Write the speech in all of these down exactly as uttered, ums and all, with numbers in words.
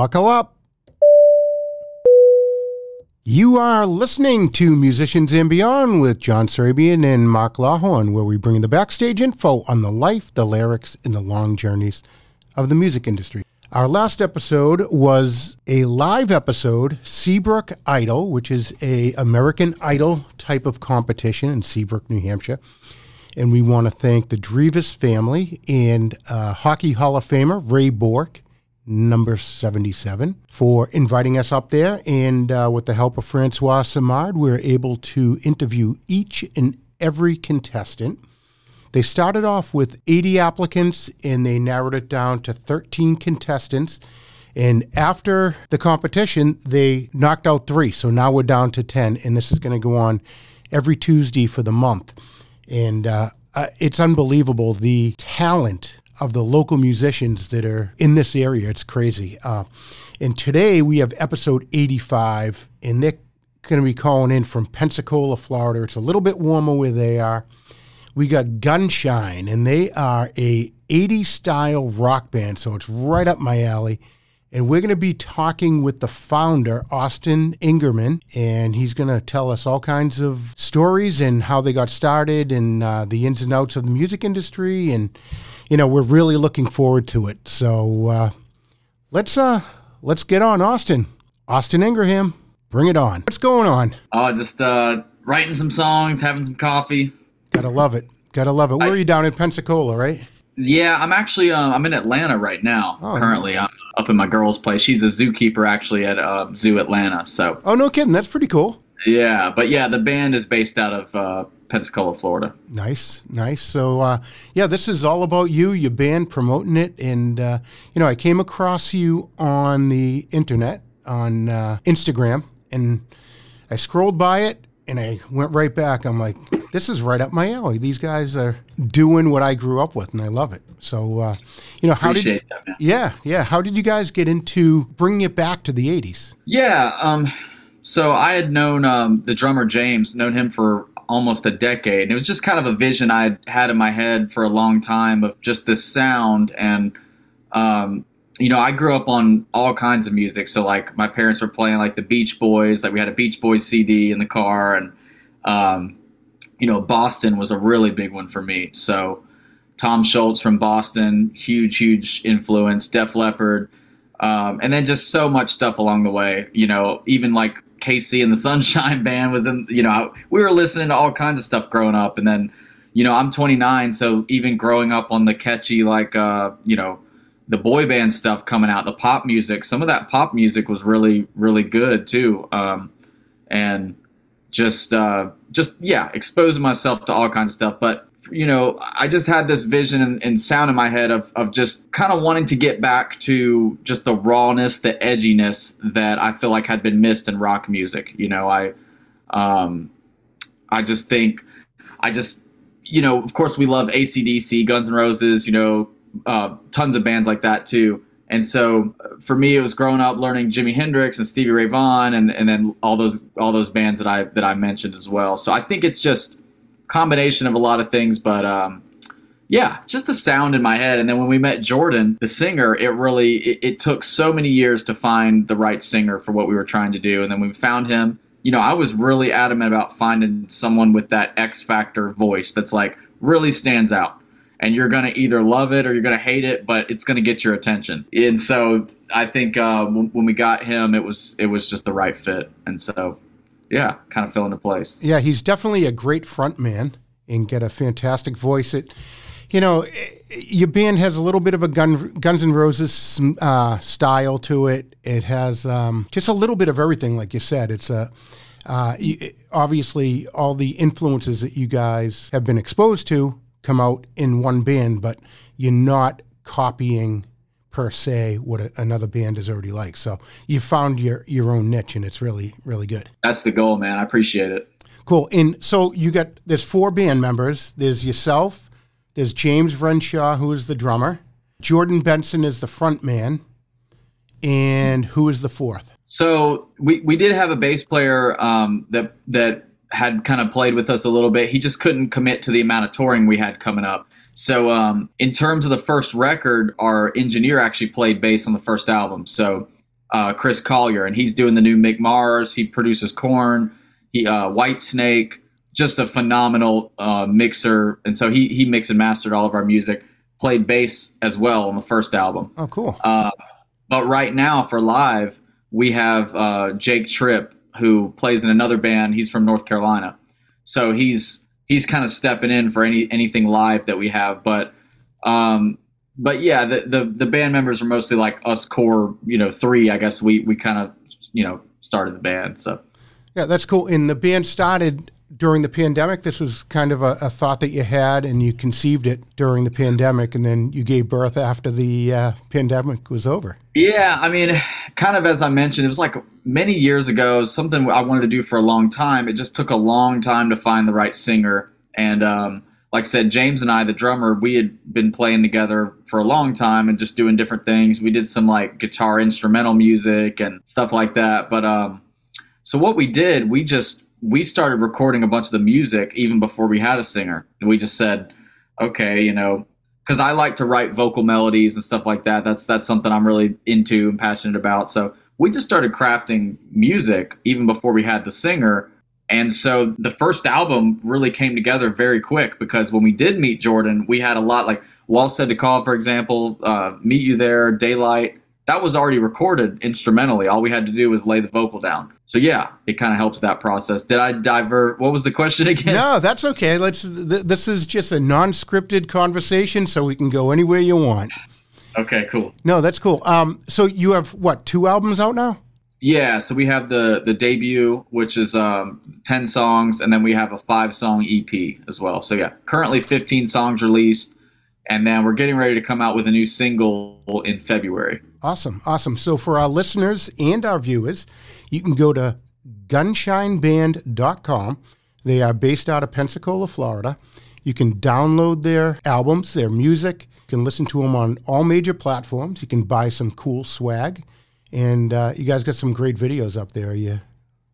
Buckle up. You are listening to Musicians and Beyond with John Serbian and Mark LaHorn, where we bring the backstage info on the life, the lyrics, and the long journeys of the music industry. Our last episode was a live episode, Seabrook Idol, which is a American Idol type of competition in Seabrook, New Hampshire. And we want to thank the Drevis family and uh, Hockey Hall of Famer Ray Bork, number seventy-seven, for inviting us up there. And uh, with the help of Francois Samard, we were able to interview each and every contestant. They started off with eighty applicants, and they narrowed it down to thirteen contestants. And after the competition, they knocked out three. So now we're down to ten, and this is going to go on every Tuesday for the month. And uh, uh, it's unbelievable, the talent of the local musicians that are in this area. It's crazy. Uh, and today we have episode eighty-five, and they're going to be calling in from Pensacola, Florida. It's a little bit warmer where they are. We got Gunshine, and they are a eighties style rock band, so it's right up my alley. And we're going to be talking with the founder, Austin Ingerman, and he's going to tell us all kinds of stories and how they got started and uh, the ins and outs of the music industry. And, you know, we're really looking forward to it. So uh, let's uh, let's get on Austin. Austin Ingerman, bring it on. What's going on? Oh, just uh, writing some songs, having some coffee. Gotta love it. Gotta love it. Where I, are you down in Pensacola, right? Yeah, I'm actually, uh, I'm in Atlanta right now, oh, currently. Man. I'm up in my girl's place. She's a zookeeper, actually, at uh, Zoo Atlanta. So. Oh, no kidding. That's pretty cool. Yeah, but yeah, the band is based out of uh, Pensacola, Florida. Nice, nice. So, uh, yeah, this is all about you, your band, promoting it. And, uh, you know, I came across you on the internet, on uh, Instagram, and I scrolled by it, and I went right back. I'm like, this is right up my alley. These guys are doing what I grew up with, and I love it. So, uh, you know, how Appreciate did that, yeah, yeah? How did you guys get into bringing it back to the eighties? Yeah, um, so I had known um, the drummer James, known him for almost a decade, and it was just kind of a vision I had in my head for a long time of just this sound. And um, you know, I grew up on all kinds of music. So, like, my parents were playing like the Beach Boys. Like, we had a Beach Boys C D in the car, and um, you know, Boston was a really big one for me. So Tom Scholz from Boston, huge, huge influence, Def Leppard, um, and then just so much stuff along the way. You know, even like K C and the Sunshine Band was in, you know, I, we were listening to all kinds of stuff growing up. And then, you know, I'm twenty-nine, so even growing up on the catchy, like, uh, you know, the boy band stuff coming out, the pop music, some of that pop music was really, really good too. Um, and just, uh, just, yeah, exposing myself to all kinds of stuff. But, you know, I just had this vision and, and sound in my head of, of just kind of wanting to get back to just the rawness, the edginess that I feel like had been missed in rock music. You know, I, um, I just think, I just, you know, of course we love A C D C, Guns N' Roses, you know, uh, tons of bands like that too. And so for me, it was growing up learning Jimi Hendrix and Stevie Ray Vaughan, and, and then all those all those bands that I that I mentioned as well. So I think it's just a combination of a lot of things, but um, yeah, just a sound in my head. And then when we met Jordan, the singer, it really it, it took so many years to find the right singer for what we were trying to do. And then when we found him, you know, I was really adamant about finding someone with that X factor voice that's like really stands out. And you're going to either love it or you're going to hate it, but it's going to get your attention. And so I think uh, when, when we got him, it was it was just the right fit. And so, yeah, kind of fell into place. Yeah, he's definitely a great front man and get a fantastic voice. It, you know, your band has a little bit of a gun, Guns N' Roses uh, style to it. It has um, just a little bit of everything, like you said. It's a... Uh, obviously, all the influences that you guys have been exposed to come out in one band, but you're not copying per se what a, another band is already like. So you found your, your own niche, and it's really, really good. That's the goal, man. I appreciate it. Cool. And so you got, there's four band members. There's yourself. There's James Renshaw, who is the drummer. Jordan Benson is the front man. And who is the fourth? So we, we did have a bass player um, that, that, had kind of played with us a little bit. He just couldn't commit to the amount of touring we had coming up. So um, in terms of the first record, our engineer actually played bass on the first album. So uh, Chris Collier, and he's doing the new Mick Mars. He produces Korn, he uh, Whitesnake, just a phenomenal uh, mixer. And so he he mixed and mastered all of our music, played bass as well on the first album. Oh, cool. Uh, but right now for live, we have uh, Jake Tripp, who plays in another band. He's from North Carolina. So he's he's kind of stepping in for any anything live that we have. But um, but yeah, the, the the band members are mostly like us core, you know, three, I guess we, we kind of, you know, started the band. So yeah, that's cool. And the band started during the pandemic. This was kind of a, a thought that you had, and you conceived it during the pandemic, and then you gave birth after the uh, pandemic was over. Yeah, I mean, kind of as I mentioned, it was like many years ago, something I wanted to do for a long time. It just took a long time to find the right singer. And um, like I said, James and I, the drummer, we had been playing together for a long time and just doing different things. We did some like guitar instrumental music and stuff like that. But um, so what we did, we just... we started recording a bunch of the music even before we had a singer. And we just said, okay, you know, because I like to write vocal melodies and stuff like that. That's that's something I'm really into and passionate about. So we just started crafting music even before we had the singer. And so the first album really came together very quick, because when we did meet Jordan, we had a lot, like Wall Said to Call, for example, uh, Meet You There, Daylight. That was already recorded instrumentally. All we had to do was lay the vocal down. So yeah, it kind of helps that process. Did I divert? What was the question again? No, that's okay. Let's. Th- this is just a non-scripted conversation, so we can go anywhere you want. Okay, cool. No, that's cool. Um, so you have what, two albums out now? Yeah. So we have the the debut, which is um, ten songs, and then we have a five song E P as well. So yeah, currently fifteen songs released, and then we're getting ready to come out with a new single in February. Awesome, awesome. So for our listeners and our viewers, you can go to Gunshine Band dot com. They are based out of Pensacola, Florida. You can download their albums, their music. You can listen to them on all major platforms. You can buy some cool swag. And uh, you guys got some great videos up there. You,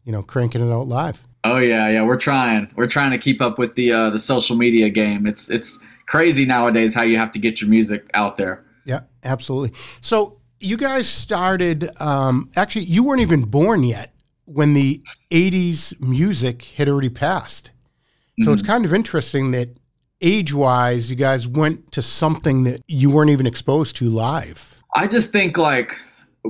you know, cranking it out live. Oh, yeah, yeah. We're trying. We're trying to keep up with the uh, the social media game. It's, it's crazy nowadays how you have to get your music out there. Yeah, absolutely. So you guys started, um, actually, you weren't even born yet when the eighties music had already passed. So mm-hmm. It's kind of interesting that age-wise, you guys went to something that you weren't even exposed to live. I just think, like,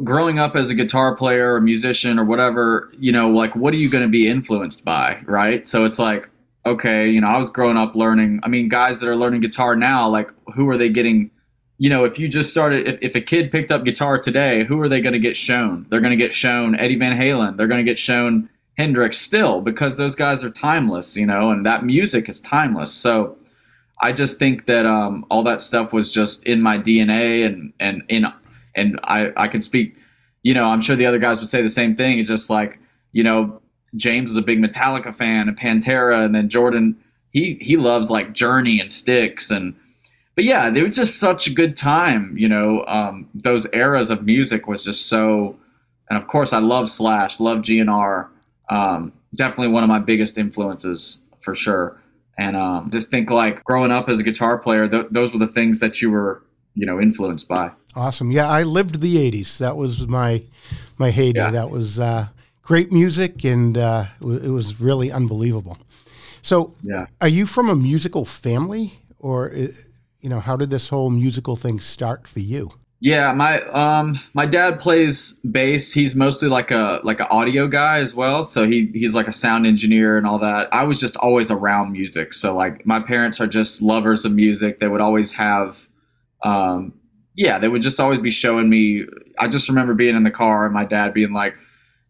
growing up as a guitar player or musician or whatever, you know, like, what are you going to be influenced by, right? So it's like, okay, you know, I was growing up learning. I mean, guys that are learning guitar now, like, who are they getting... You know, if you just started, if, if a kid picked up guitar today, who are they going to get shown? They're going to get shown Eddie Van Halen. They're going to get shown Hendrix still, because those guys are timeless, you know, and that music is timeless. So I just think that um, all that stuff was just in my D N A, and and in, and I, I could speak, you know, I'm sure the other guys would say the same thing. It's just like, you know, James was a big Metallica fan and Pantera, and then Jordan, he, he loves like Journey and Styx and, but yeah, it was just such a good time, you know. Um, those eras of music was just so, and of course I love Slash, love G N R, um, definitely one of my biggest influences for sure. And um, just think like growing up as a guitar player, th- those were the things that you were, you know, influenced by. Awesome. Yeah, I lived the eighties. That was my my heyday. Yeah. That was uh, great music, and uh, it was really unbelievable. So yeah. Are you from a musical family, or... Is, You know, how did this whole musical thing start for you? Yeah, my um, my dad plays bass. He's mostly like a like an audio guy as well. So he he's like a sound engineer and all that. I was just always around music. So like my parents are just lovers of music. They would always have, um, yeah, they would just always be showing me. I just remember being in the car and my dad being like,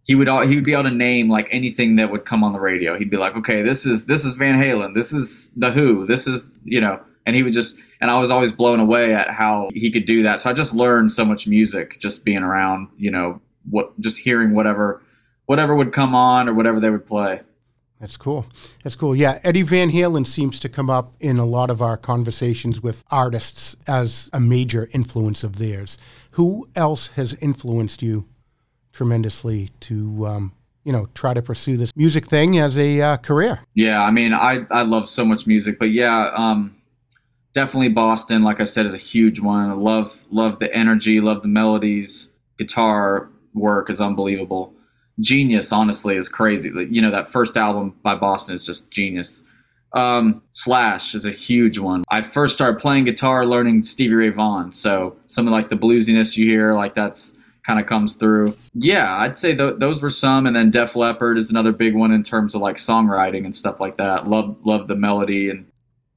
he would he would be able to name like anything that would come on the radio. He'd be like, okay, this is this is Van Halen. This is The Who. This is, you know. And he would just, and I was always blown away at how he could do that. So I just learned so much music just being around, you know, what, just hearing whatever, whatever would come on or whatever they would play. That's cool. That's cool. Yeah. Eddie Van Halen seems to come up in a lot of our conversations with artists as a major influence of theirs. Who else has influenced you tremendously to, um, you know, try to pursue this music thing as a uh, career? Yeah. I mean, I, I love so much music, but yeah, um, definitely Boston, like I said, is a huge one. I love, love the energy, love the melodies, guitar, work is unbelievable. Genius, honestly, is crazy. You know, that first album by Boston is just genius. Um, Slash is a huge one. I first started playing guitar learning Stevie Ray Vaughan. So something like the bluesiness you hear, like that's kind of comes through. Yeah, I'd say th- those were some. And then Def Leppard is another big one in terms of like songwriting and stuff like that. Love, love the melody. And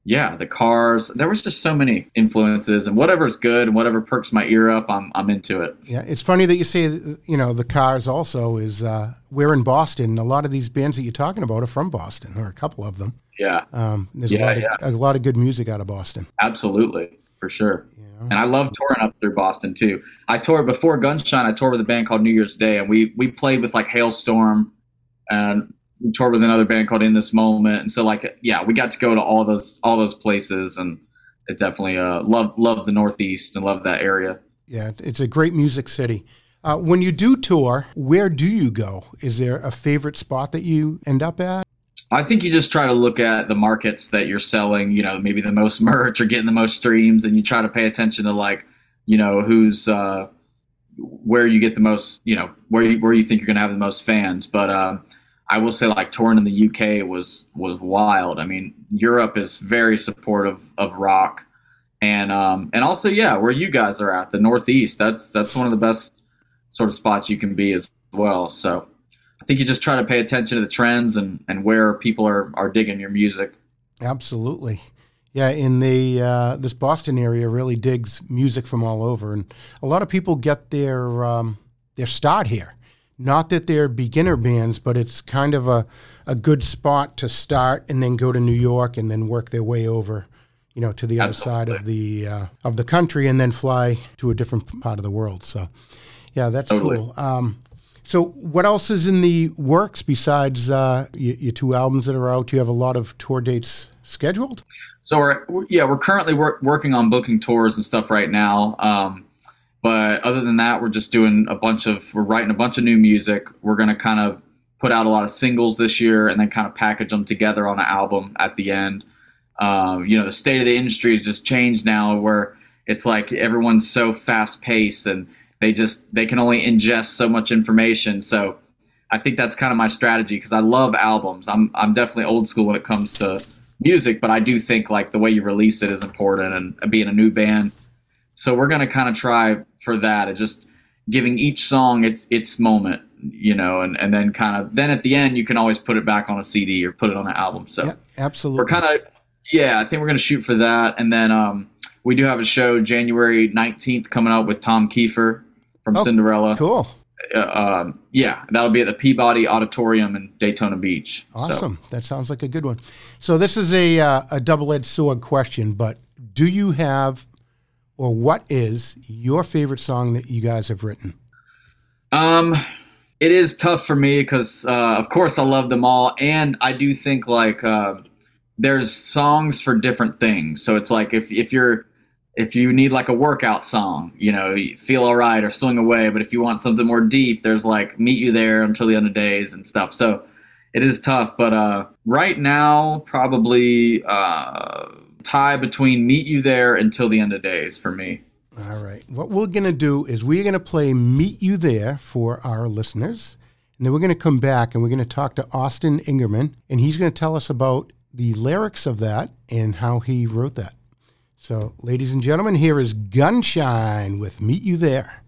yeah, the Cars. There was just so many influences, and whatever's good and whatever perks my ear up, I'm I'm into it. Yeah, it's funny that you say, you know, the Cars also is, uh, we're in Boston. A lot of these bands that you're talking about are from Boston, or a couple of them. Yeah. Um, there's yeah, a, lot of, yeah. a lot of good music out of Boston. Absolutely, for sure. Yeah. And I love touring up through Boston too. I toured before Gunshine. I toured with a band called New Year's Day, and we we played with like Hailstorm, and we toured with another band called In This Moment. And so like, yeah, we got to go to all those, all those places, and it definitely, uh, love, love the Northeast and love that area. Yeah. It's a great music city. Uh, when you do tour, where do you go? Is there a favorite spot that you end up at? I think you just try to look at the markets that you're selling, you know, maybe the most merch or getting the most streams. And you try to pay attention to like, you know, who's, uh, where you get the most, you know, where you, where you think you're going to have the most fans. But, um, I will say, like, touring in the U K was was wild. I mean, Europe is very supportive of rock, and um, and also, yeah, where you guys are at, the Northeast, that's that's one of the best sort of spots you can be as well. So I think you just try to pay attention to the trends and, and where people are, are digging your music. Absolutely. Yeah, in the uh, this Boston area really digs music from all over, and a lot of people get their um, their start here. Not that they're beginner bands, but it's kind of a, a good spot to start and then go to New York and then work their way over, you know, to the other Absolutely. side of the uh, of the country and then fly to a different part of the world. So, yeah, that's totally. cool. Um, so what else is in the works besides uh, your, your two albums that are out? You have a lot of tour dates scheduled? So, we're, yeah, we're currently work, working on booking tours and stuff right now. Um But other than that, we're just doing a bunch of, we're writing a bunch of new music. We're going to kind of put out a lot of singles this year and then kind of package them together on an album at the end. Um, you know, the state of the industry has just changed now, where it's like everyone's so fast paced and they just, they can only ingest so much information. So I think that's kind of my strategy, because I love albums. I'm, I'm definitely old school when it comes to music, but I do think like the way you release it is important, and being a new band. So we're going to kind of try for that. It's just giving each song its its moment, you know, and, and then kind of, then at the end, you can always put it back on a C D or put it on an album. So yeah, absolutely. We're kind of, yeah, I think we're going to shoot for that. And then um, we do have a show January nineteenth coming up with Tom Kiefer from oh, Cinderella. Cool. Uh, um, yeah, that'll be at the Peabody Auditorium in Daytona Beach. Awesome. So. That sounds like a good one. So this is a uh, a double-edged sword question, but do you have... or what is your favorite song that you guys have written? Um, it is tough for me because, uh, of course, I love them all. And I do think, like, uh, there's songs for different things. So it's like if, if you're if you need, like, a workout song, you know, Feel All Right or Swing Away. But if you want something more deep, there's, like, Meet You There, Until the End of Days and stuff. So it is tough. But uh, right now, probably... Uh, tie between Meet You There, Until the End of Days for me. All right. What we're going to do is we're going to play Meet You There for our listeners. And then we're going to come back and we're going to talk to Austin Ingerman. And he's going to tell us about the lyrics of that and how he wrote that. So, ladies and gentlemen, here is Gunshine with Meet You There.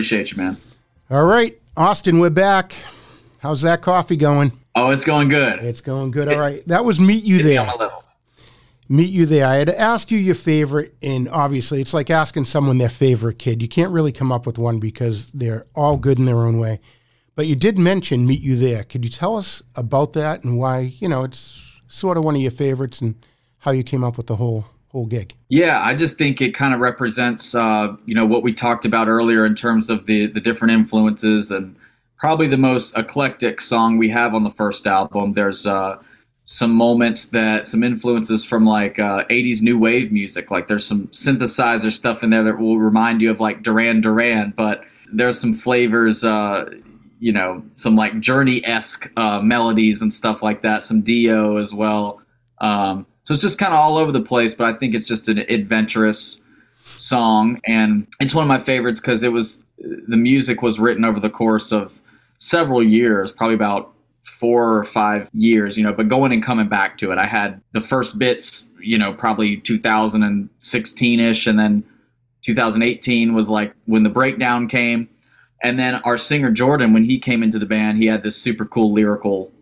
Appreciate you, man. All right, Austin, we're back. How's that coffee going? Oh, it's going good. It's going good. It's all right. That was Meet You There. Meet You There. I had to ask you your favorite, and obviously it's like asking someone their favorite kid. You can't really come up with one because they're all good in their own way. But you did mention Meet You There. Could you tell us about that and why, you know, it's sort of one of your favorites and how you came up with the whole whole gig? Yeah, I just think it kind of represents, uh, you know, what we talked about earlier in terms of the the different influences, and probably the most eclectic song we have on the first album. There's uh, some moments that, some influences from like uh, eighties new wave music. Like there's some synthesizer stuff in there that will remind you of like Duran Duran, but there's some flavors, uh, you know, some like Journey-esque uh, melodies and stuff like that, some Dio as well. Um, so it's just kind of all over the place, but I think it's just an adventurous song. And it's one of my favorites because it was, the music was written over the course of several years, probably about four or five years, you know, but going and coming back to it. I had the first bits, you know, probably two thousand sixteen ish. And then two thousand eighteen was like when the breakdown came. And then our singer Jordan, when he came into the band, he had this super cool lyrical,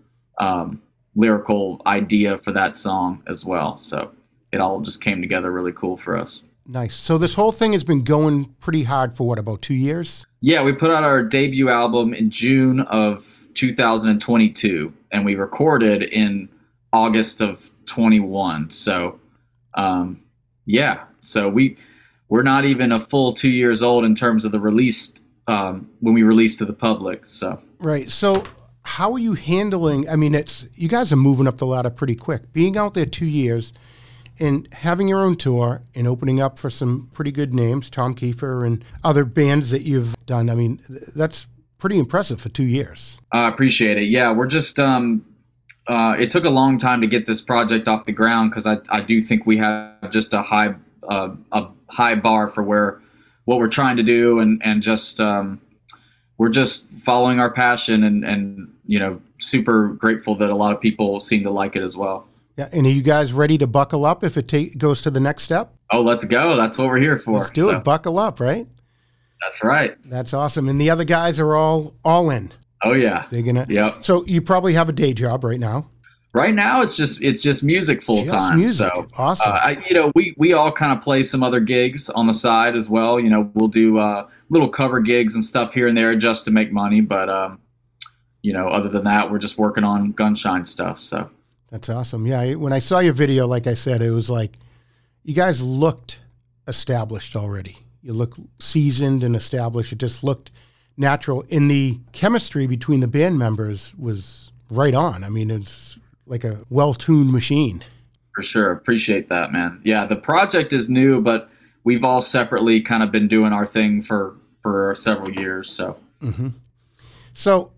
um, lyrical idea for that song as well. So it all just came together really cool for us. Nice. So this whole thing has been going pretty hard for what, about two years? Yeah, we put out our debut album in June of two thousand twenty-two, and we recorded in August of twenty-one. So, um, yeah, so we, we're not even a full two years old in terms of the release, um, when we released to the public. So right. So how are you handling, I mean, it's, you guys are moving up the ladder pretty quick. Being out there two years, and having your own tour and opening up for some pretty good names, Tom Kiefer and other bands that you've done. I mean, that's pretty impressive for two years. I uh, appreciate it. Yeah, we're just, um, uh, it took a long time to get this project off the ground because I, I do think we have just a high uh, a high bar for where what we're trying to do, and, and just, um, we're just following our passion, and, and, you know, super grateful that a lot of people seem to like it as well. Yeah, and are you guys ready to buckle up if it ta- goes to the next step? Oh, let's go. That's what we're here for. Let's do so. it. Buckle up, right? That's right. That's awesome. And the other guys are all all in. Oh, yeah. They're gonna. Yep. So you probably have a day job right now. Right now, it's just it's just music full just time. Music. So, awesome. Uh, I, you know, we, we all kind of play some other gigs on the side as well. You know, we'll do uh, little cover gigs and stuff here and there just to make money. But, um, you know, other than that, we're just working on Gunshine stuff, so. That's awesome. Yeah, when I saw your video, like I said, it was like, you guys looked established already. You look seasoned and established. It just looked natural. And the chemistry between the band members was right on. I mean, it's like a well-tuned machine. For sure. Appreciate that, man. Yeah, the project is new, but we've all separately kind of been doing our thing for, for several years. So, mm-hmm. So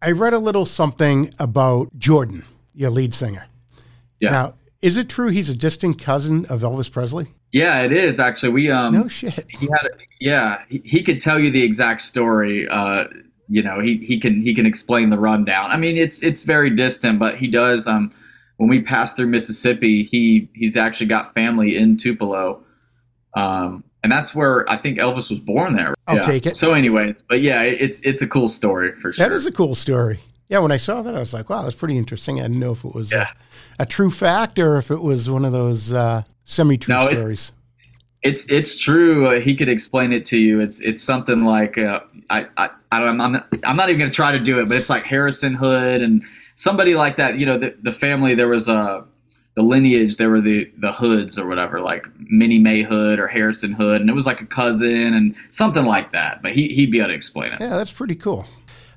I read a little something about Jordan, your lead singer. Yeah. Now, is it true he's a distant cousin of Elvis Presley? Yeah, it is actually. We um. No shit. He had. A, yeah, he, he could tell you the exact story. Uh, you know, he he can he can explain the rundown. I mean, it's it's very distant, but he does. Um, when we pass through Mississippi, he he's actually got family in Tupelo. Um, and that's where I think Elvis was born there. I'll yeah. take it. So, anyways, but yeah, it, it's it's a cool story for sure. That is a cool story. Yeah, when I saw that, I was like, wow, that's pretty interesting. I didn't know if it was yeah. a, a true fact or if it was one of those uh, semi-true no, stories. It, it's it's true. Uh, he could explain it to you. It's it's something like, uh, I, I, I don't, I'm not, I'm not even going to try to do it, but it's like Harrison Hood and somebody like that. You know, the, the family, there was a, the lineage, there were the, the Hoods or whatever, like Minnie Mae Hood or Harrison Hood. And it was like a cousin and something like that. But he, he'd be able to explain it. Yeah, that's pretty cool.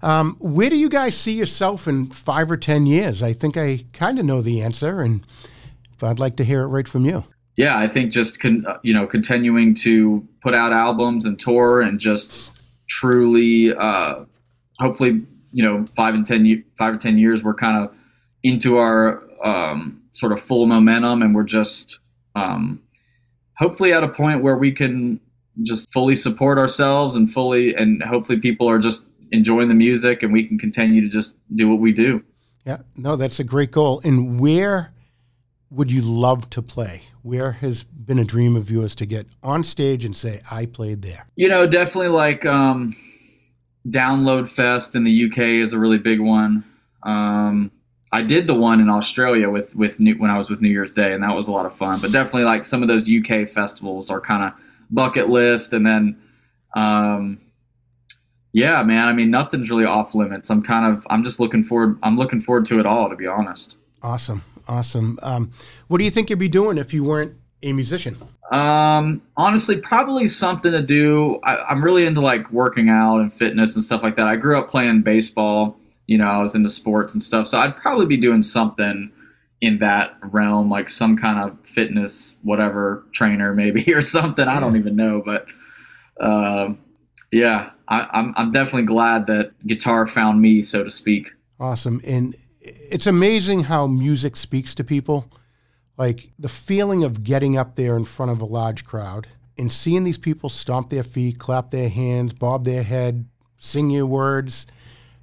Um, where do you guys see yourself in five or ten years? I think I kind of know the answer, and but I'd like to hear it right from you. Yeah, I think just con- you know continuing to put out albums and tour, and just truly, uh, hopefully, you know, five and ten, five or ten years, we're kind of into our um, sort of full momentum, and we're just um, hopefully at a point where we can just fully support ourselves and fully, and hopefully people are just enjoying the music and we can continue to just do what we do. Yeah, no, that's a great goal. And where would you love to play? Where has been a dream of yours to get on stage and say, I played there? You know, definitely like um, Download Fest in the U K is a really big one. Um, I did the one in Australia with, with New, when I was with New Year's Day, and that was a lot of fun. But definitely like some of those U K festivals are kind of bucket list. And then, um, yeah, man, I mean, nothing's really off limits. I'm kind of, I'm just looking forward, I'm looking forward to it all, to be honest. Awesome. Awesome. Um, what do you think you'd be doing if you weren't a musician? Um, honestly, probably something to do. I, I'm really into like working out and fitness and stuff like that. I grew up playing baseball, you know, I was into sports and stuff. So I'd probably be doing something in that realm, like some kind of fitness, whatever, trainer maybe or something. I don't even know. But uh, yeah, I, I'm, I'm definitely glad that guitar found me, so to speak. Awesome. And it's amazing how music speaks to people. Like the feeling of getting up there in front of a large crowd and seeing these people stomp their feet, clap their hands, bob their head, sing your words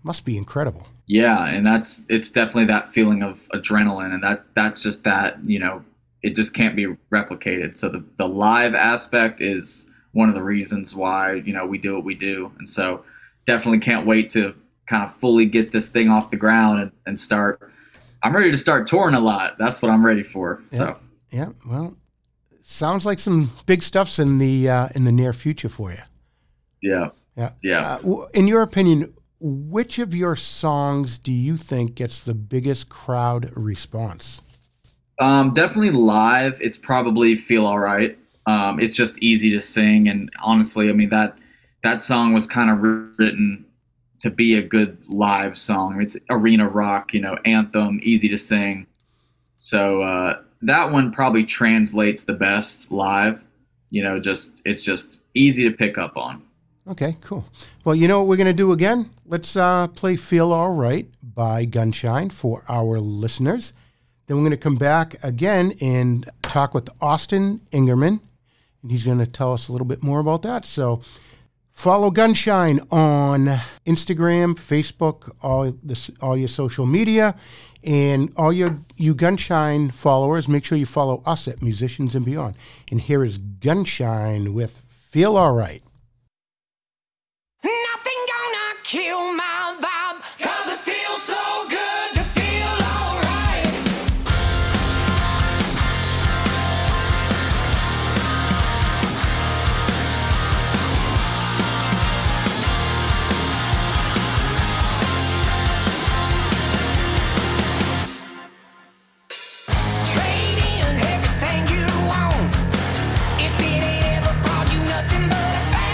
must be incredible. Yeah. And that's, it's definitely that feeling of adrenaline. And that, that's just that, you know, it just can't be replicated. So the, the live aspect is one of the reasons why, you know, we do what we do. And so definitely can't wait to kind of fully get this thing off the ground and, and start. I'm ready to start touring a lot. That's what I'm ready for. Yeah, so yeah, well, sounds like some big stuff's in the uh, in the near future for you. Yeah, yeah, yeah. Uh, in your opinion, which of your songs do you think gets the biggest crowd response? Um, definitely live. It's probably Feel All Right. Um, it's just easy to sing, and honestly, I mean that that song was kind of written to be a good live song. It's arena rock, you know, anthem, easy to sing. So uh, that one probably translates the best live, you know, just, it's just easy to pick up on. Okay, cool. Well, you know what we're going to do again? Let's uh, play Feel All Right by Gunshine for our listeners. Then we're going to come back again and talk with Austin Ingerman, and he's going to tell us a little bit more about that. So follow Gunshine on Instagram, Facebook, all this, all your social media, and all your you Gunshine followers. Make sure you follow us at Musicians and Beyond. And here is Gunshine with Feel All Right. Nothing gonna kill my vibe, 'cause it feels so good. Trade in everything you own. If it ain't ever brought you nothing but a bad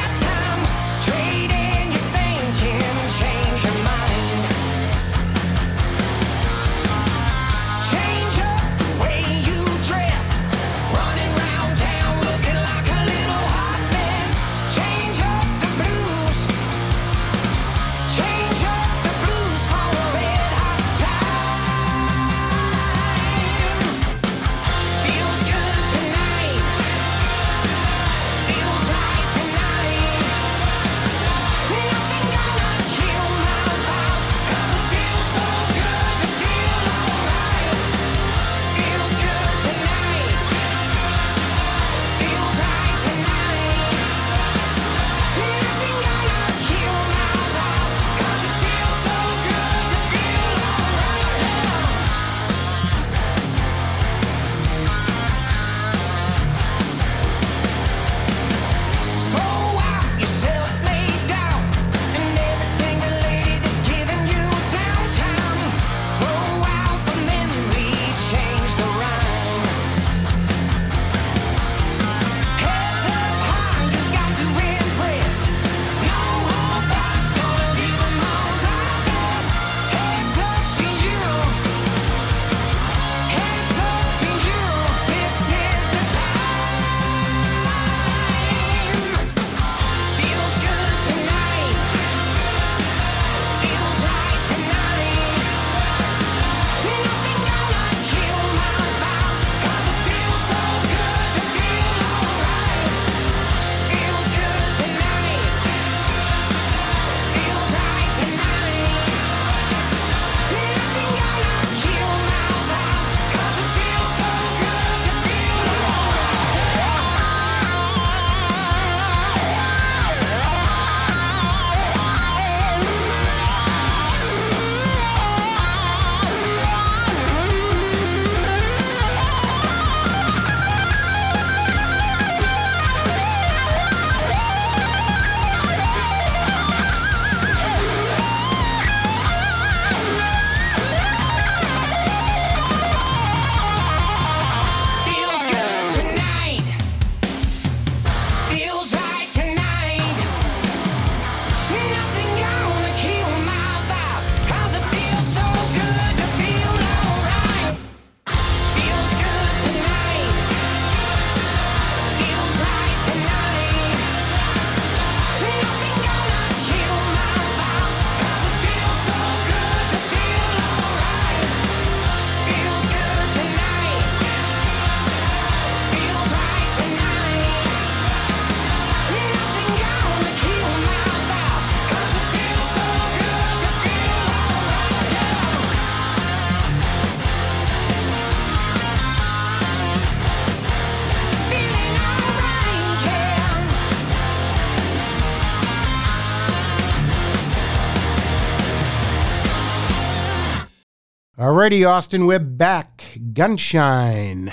Alrighty, Austin, we're back. Gunshine.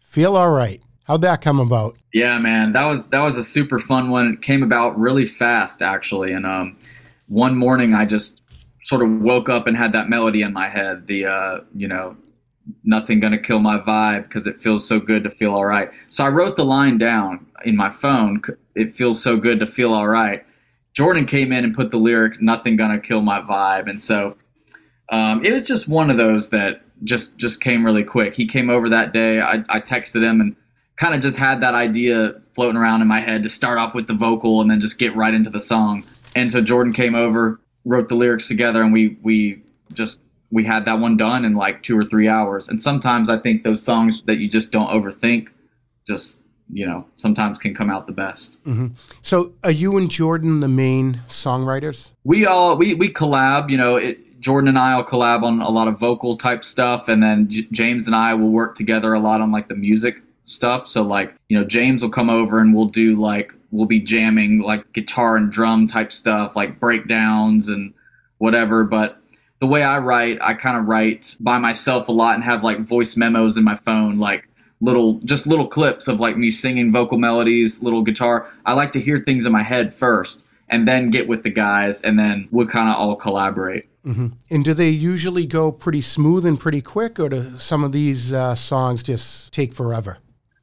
Feel all right. How'd that come about? Yeah, man, that was that was a super fun one. It came about really fast, actually. And um, one morning, I just sort of woke up and had that melody in my head. The uh, you know, nothing gonna kill my vibe because it feels so good to feel all right. So I wrote the line down in my phone. It feels so good to feel all right. Jordan came in and put the lyric, nothing gonna kill my vibe. And so um, it was just one of those that just just came really quick. He came over that day. I, I texted him and kind of just had that idea floating around in my head to start off with the vocal and then just get right into the song. And so Jordan came over, wrote the lyrics together, and we we just we had that one done in like two or three hours. And sometimes I think those songs that you just don't overthink just, you know, sometimes can come out the best. Mm-hmm. So are you and Jordan the main songwriters? We all, we, we collab, you know, it, Jordan and I will collab on a lot of vocal type stuff. And then J- James and I will work together a lot on like the music stuff. So like, you know, James will come over and we'll do like, we'll be jamming like guitar and drum type stuff, like breakdowns and whatever. But the way I write, I kind of write by myself a lot and have like voice memos in my phone, like little, just little clips of like me singing vocal melodies, little guitar. I like to hear things in my head first and then get with the guys and then we'll kind of all collaborate. Mm-hmm. And do they usually go pretty smooth and pretty quick, or do some of these uh, songs just take forever?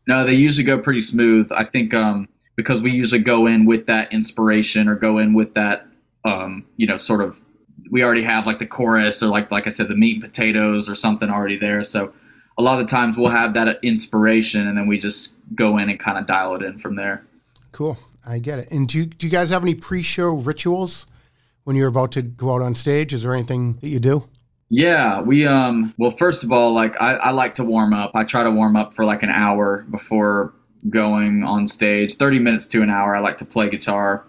No, they usually go pretty smooth. I think um, because we usually go in with that inspiration or go in with that, um, you know, sort of, we already have like the chorus or like, like I said, the meat and potatoes or something already there. So a lot of the times we'll have that inspiration and then we just go in and kind of dial it in from there. Cool. I get it. And do you, do you guys have any pre-show rituals when you're about to go out on stage? Is there anything that you do? Yeah, we, um, well, first of all, like I, I like to warm up. I try to warm up for like an hour before going on stage, thirty minutes to an hour. I like to play guitar,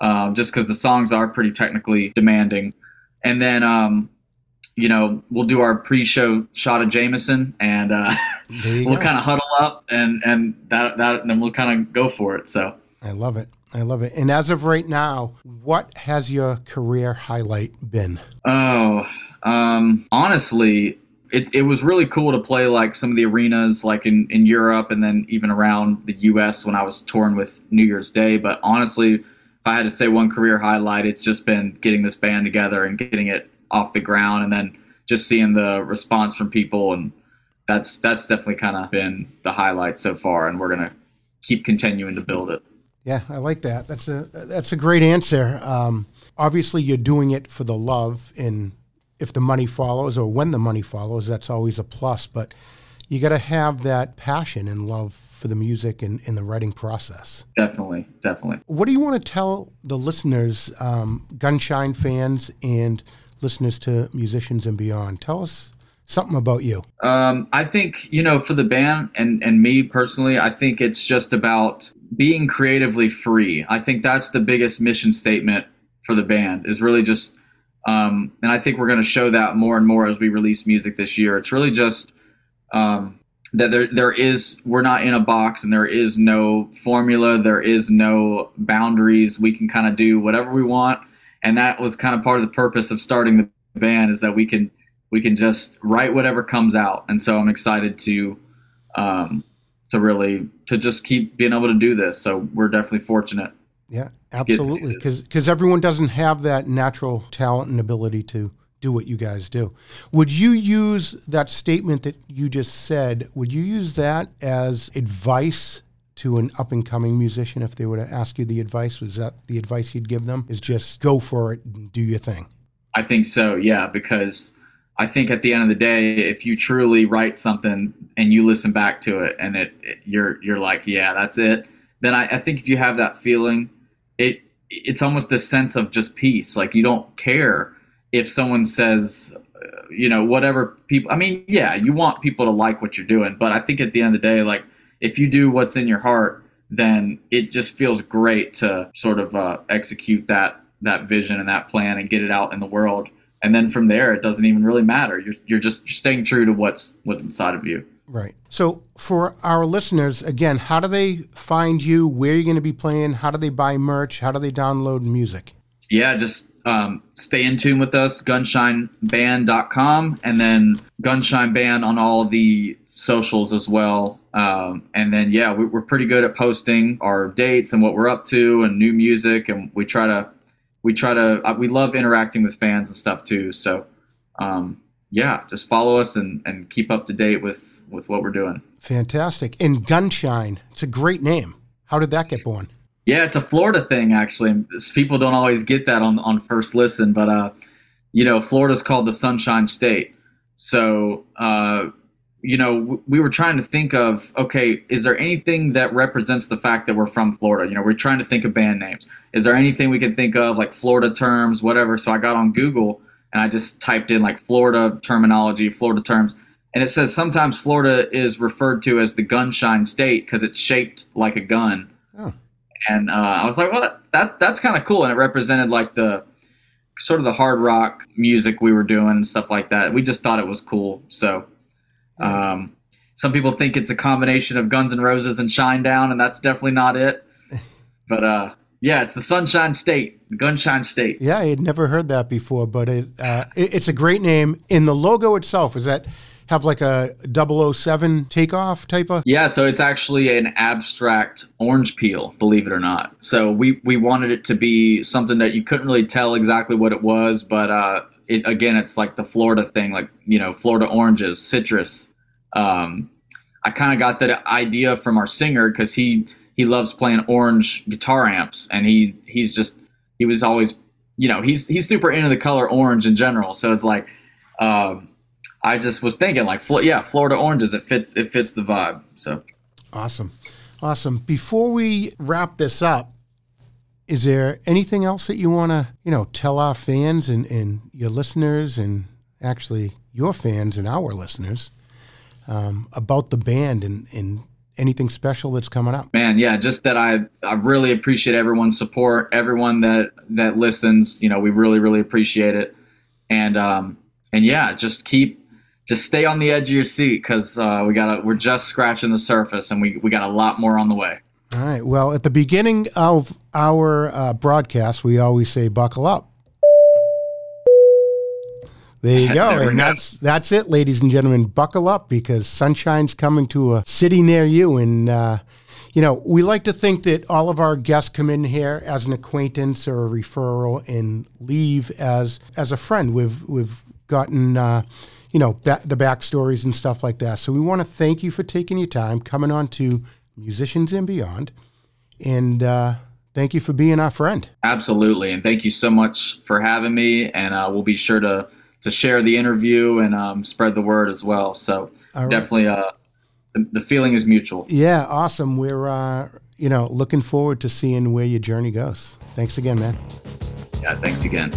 um, just cause the songs are pretty technically demanding. And then, um, you know, we'll do our pre-show shot of Jameson and uh, we'll kind of huddle up and, and that, that, and then we'll kind of go for it. So I love it. I love it. And as of right now, what has your career highlight been? Oh, um, honestly, it, it was really cool to play like some of the arenas like in, in Europe and then even around the U S when I was touring with New Year's Day. But honestly, if I had to say one career highlight, it's just been getting this band together and getting it off the ground and then just seeing the response from people. And that's that's definitely kind of been the highlight so far, and we're going to keep continuing to build it. Yeah, I like that. That's a that's a great answer. Um, obviously, you're doing it for the love, and if the money follows or when the money follows, that's always a plus. But you got to have that passion and love for the music and in the writing process. Definitely, definitely. What do you want to tell the listeners, um, Gunshine fans and listeners to musicians and beyond? Tell us something about you. Um, I think, you know, for the band and, and me personally, I think it's just about being creatively free. I think that's the biggest mission statement for the band is really just, um, and I think we're going to show that more and more as we release music this year. It's really just, um, that there, there is, we're not in a box and there is no formula. There is no boundaries. We can kind of do whatever we want. And that was kind of part of the purpose of starting the band is that we can, we can just write whatever comes out. And so I'm excited to, um, to really, to just keep being able to do this. So we're definitely fortunate. Yeah, absolutely. Cause, cause everyone doesn't have that natural talent and ability to do what you guys do. Would you use that statement that you just said, would you use that as advice to an up-and-coming musician if they were to ask you the advice? Was that the advice you'd give them, is just go for it and do your thing? I think so, yeah, because I think at the end of the day, if you truly write something and you listen back to it and it, it you're you're like, yeah, that's it, then I, I think if you have that feeling, it it's almost this sense of just peace. Like you don't care if someone says, uh, you know, whatever people, I mean, yeah, you want people to like what you're doing, but I think at the end of the day, like if you do what's in your heart, then it just feels great to sort of uh, execute that, that vision and that plan and get it out in the world. And then from there, it doesn't even really matter. You're, you're just you're staying true to what's, what's inside of you. Right. So for our listeners, again, how do they find you? Where are you going to be playing? How do they buy merch? How do they download music? Yeah, just Um, stay in tune with us, Gunshine Band dot com, and then Gunshine Band on all of the socials as well. Um, and then, yeah, we, we're pretty good at posting our dates and what we're up to and new music. And we try to, we try to, we love interacting with fans and stuff too. So, um, yeah, just follow us and, and keep up to date with, with what we're doing. Fantastic. And Gunshine, it's a great name. How did that get born? Yeah, it's a Florida thing, actually. People don't always get that on, on first listen, but, uh, you know, Florida's called the Sunshine State. So, uh, you know, w- we were trying to think of, okay, is there anything that represents the fact that we're from Florida? You know, we're trying to think of band names. Is there anything we can think of, like Florida terms, whatever? So I got on Google and I just typed in like Florida terminology, Florida terms. And it says sometimes Florida is referred to as the Gunshine State because it's shaped like a gun. Oh. And uh, I was like, well, that, that that's kind of cool. And it represented like the sort of the hard rock music we were doing and stuff like that. We just thought it was cool. So um, some people think it's a combination of Guns N' Roses and Shinedown, and that's definitely not it. But uh, yeah, it's the Sunshine State, the Gunshine State. Yeah, I had never heard that before, but it, uh, it it's a great name. And the logo itself, is that have like a double oh seven takeoff type of? Yeah, so it's actually an abstract orange peel, believe it or not. So we, we wanted it to be something that you couldn't really tell exactly what it was, but uh, it, again, it's like the Florida thing, like, you know, Florida oranges, citrus. Um, I kind of got that idea from our singer because he, he loves playing orange guitar amps, and he, he's just, he was always, you know, he's, he's super into the color orange in general. So it's like, um, I just was thinking, like, yeah, Florida oranges. It fits. It fits the vibe. So, awesome, awesome. Before we wrap this up, is there anything else that you want to, you know, tell our fans and, and your listeners, and actually your fans and our listeners um, about the band and, and anything special that's coming up? Man, yeah, just that I I really appreciate everyone's support, everyone that that listens. You know, we really really appreciate it, and um, and yeah, just keep. Just stay on the edge of your seat because uh, we gotta, we're just scratching the surface, and we, we got a lot more on the way. All right. Well, at the beginning of our uh, broadcast, we always say, buckle up. There you go. And that's, that's it, ladies and gentlemen. Buckle up, because Sunshine's coming to a city near you. And, uh, you know, we like to think that all of our guests come in here as an acquaintance or a referral and leave as as a friend. We've, we've gotten... Uh, you know, that, the backstories and stuff like that. So we want to thank you for taking your time, coming on to Musicians and Beyond. And uh, thank you for being our friend. Absolutely. And thank you so much for having me. And uh, we'll be sure to, to share the interview and um, spread the word as well. So right. Definitely uh, the, the feeling is mutual. Yeah, awesome. We're, uh, you know, looking forward to seeing where your journey goes. Thanks again, man. Yeah, thanks again.